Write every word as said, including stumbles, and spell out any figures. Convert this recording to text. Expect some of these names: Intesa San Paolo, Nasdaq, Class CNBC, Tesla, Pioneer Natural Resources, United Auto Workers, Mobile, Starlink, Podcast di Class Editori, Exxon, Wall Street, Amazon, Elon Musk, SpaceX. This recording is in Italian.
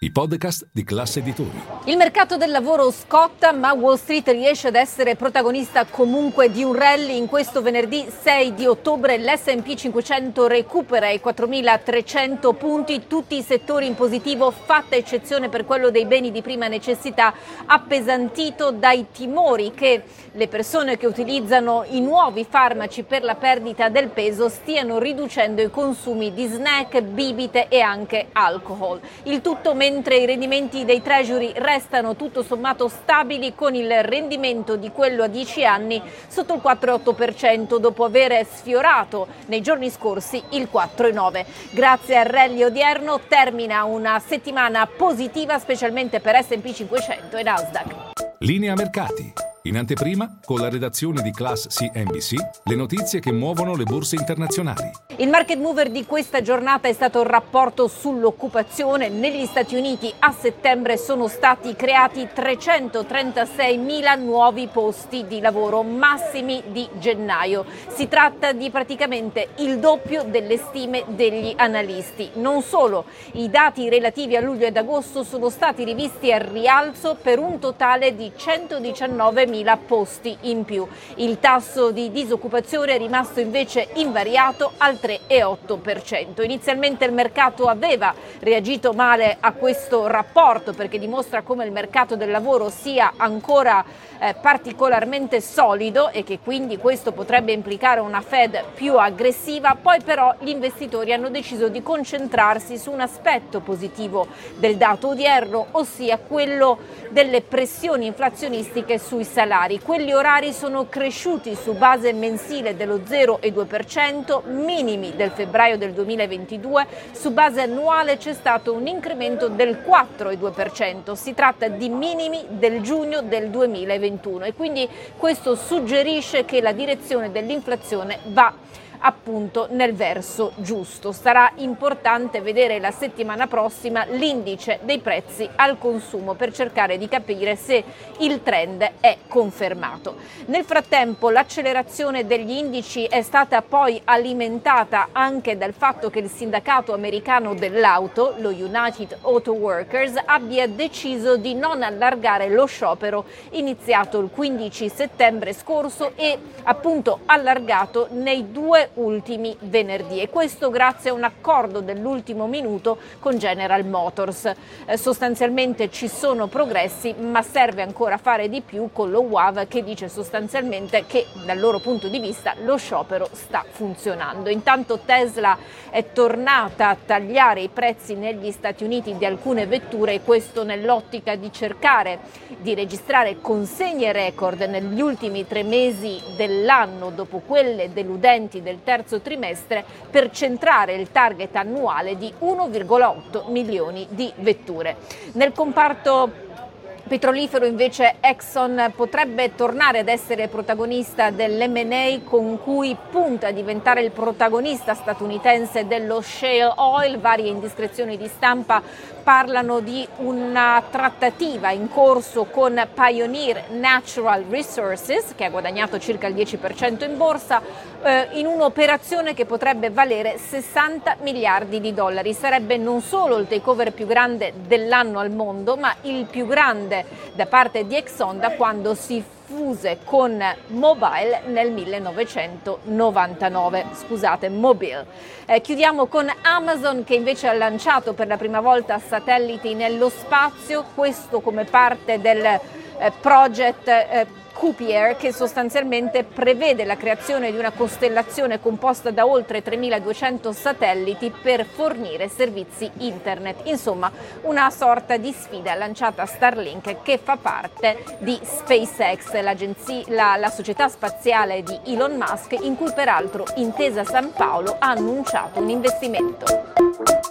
I podcast di Class Editori. Il mercato del lavoro scotta, ma Wall Street riesce ad essere protagonista comunque di un rally. In questo venerdì sei di ottobre l'esse e pi cinquecento recupera i quattromilatrecento punti, tutti i settori in positivo, fatta eccezione per quello dei beni di prima necessità, appesantito dai timori che le persone che utilizzano i nuovi farmaci per la perdita del peso stiano riducendo i consumi di snack, bibite e anche alcol. Il tutto mentre Mentre i rendimenti dei treasury restano tutto sommato stabili, con il rendimento di quello a dieci anni sotto il quattro virgola otto per cento dopo aver sfiorato nei giorni scorsi il quattro virgola nove per cento. Grazie al rally odierno termina una settimana positiva, specialmente per esse e pi cinquecento e Nasdaq. Linea mercati. In anteprima, con la redazione di Class C N B C, le notizie che muovono le borse internazionali. Il market mover di questa giornata è stato il rapporto sull'occupazione. Negli Stati Uniti a settembre sono stati creati trecentotrentasei mila nuovi posti di lavoro, massimi di gennaio. Si tratta di praticamente il doppio delle stime degli analisti. Non solo, i dati relativi a luglio ed agosto sono stati rivisti al rialzo per un totale di centodiciannove mila posti in più. Il tasso di disoccupazione è rimasto invece invariato al tre virgola otto per cento. Inizialmente il mercato aveva reagito male a questo rapporto, perché dimostra come il mercato del lavoro sia ancora eh, particolarmente solido e che quindi questo potrebbe implicare una Fed più aggressiva. Poi però gli investitori hanno deciso di concentrarsi su un aspetto positivo del dato odierno, ossia quello delle pressioni inflazionistiche sui salari. Quelli orari sono cresciuti su base mensile dello zero virgola due per cento, minimi del febbraio del duemilaventidue, su base annuale c'è stato un incremento del quattro virgola due per cento, si tratta di minimi del giugno del duemilaventuno e quindi questo suggerisce che la direzione dell'inflazione va appunto nel verso giusto. Sarà importante vedere la settimana prossima l'indice dei prezzi al consumo per cercare di capire se il trend è confermato. Nel frattempo l'accelerazione degli indici è stata poi alimentata anche dal fatto che il sindacato americano dell'auto, lo United Auto Workers, abbia deciso di non allargare lo sciopero iniziato il quindici settembre scorso e appunto allargato nei due ultimi venerdì, e questo grazie a un accordo dell'ultimo minuto con General Motors. Eh, sostanzialmente ci sono progressi, ma serve ancora fare di più, con lo U A V che dice sostanzialmente che dal loro punto di vista lo sciopero sta funzionando. Intanto Tesla è tornata a tagliare i prezzi negli Stati Uniti di alcune vetture, e questo nell'ottica di cercare di registrare consegne record negli ultimi tre mesi dell'anno dopo quelle deludenti del terzo trimestre, per centrare il target annuale di uno virgola otto milioni di vetture. Nel comparto petrolifero invece Exxon potrebbe tornare ad essere protagonista dell'emme and A, con cui punta a diventare il protagonista statunitense dello shale oil. Varie indiscrezioni di stampa parlano di una trattativa in corso con Pioneer Natural Resources, che ha guadagnato circa il dieci per cento in borsa, eh, in un'operazione che potrebbe valere sessanta miliardi di dollari. Sarebbe non solo il takeover più grande dell'anno al mondo, ma il più grande da parte di Exxon da quando si fuse con Mobile nel millenovecentonovantanove. Scusate, Mobile. Eh, chiudiamo con Amazon, che invece ha lanciato per la prima volta satelliti nello spazio, questo come parte del eh, project eh, Cupier, che sostanzialmente prevede la creazione di una costellazione composta da oltre tremiladuecento satelliti per fornire servizi internet. Insomma, una sorta di sfida lanciata a Starlink, che fa parte di SpaceX, l'agenzia, la, la società spaziale di Elon Musk, in cui peraltro Intesa San Paolo ha annunciato un investimento.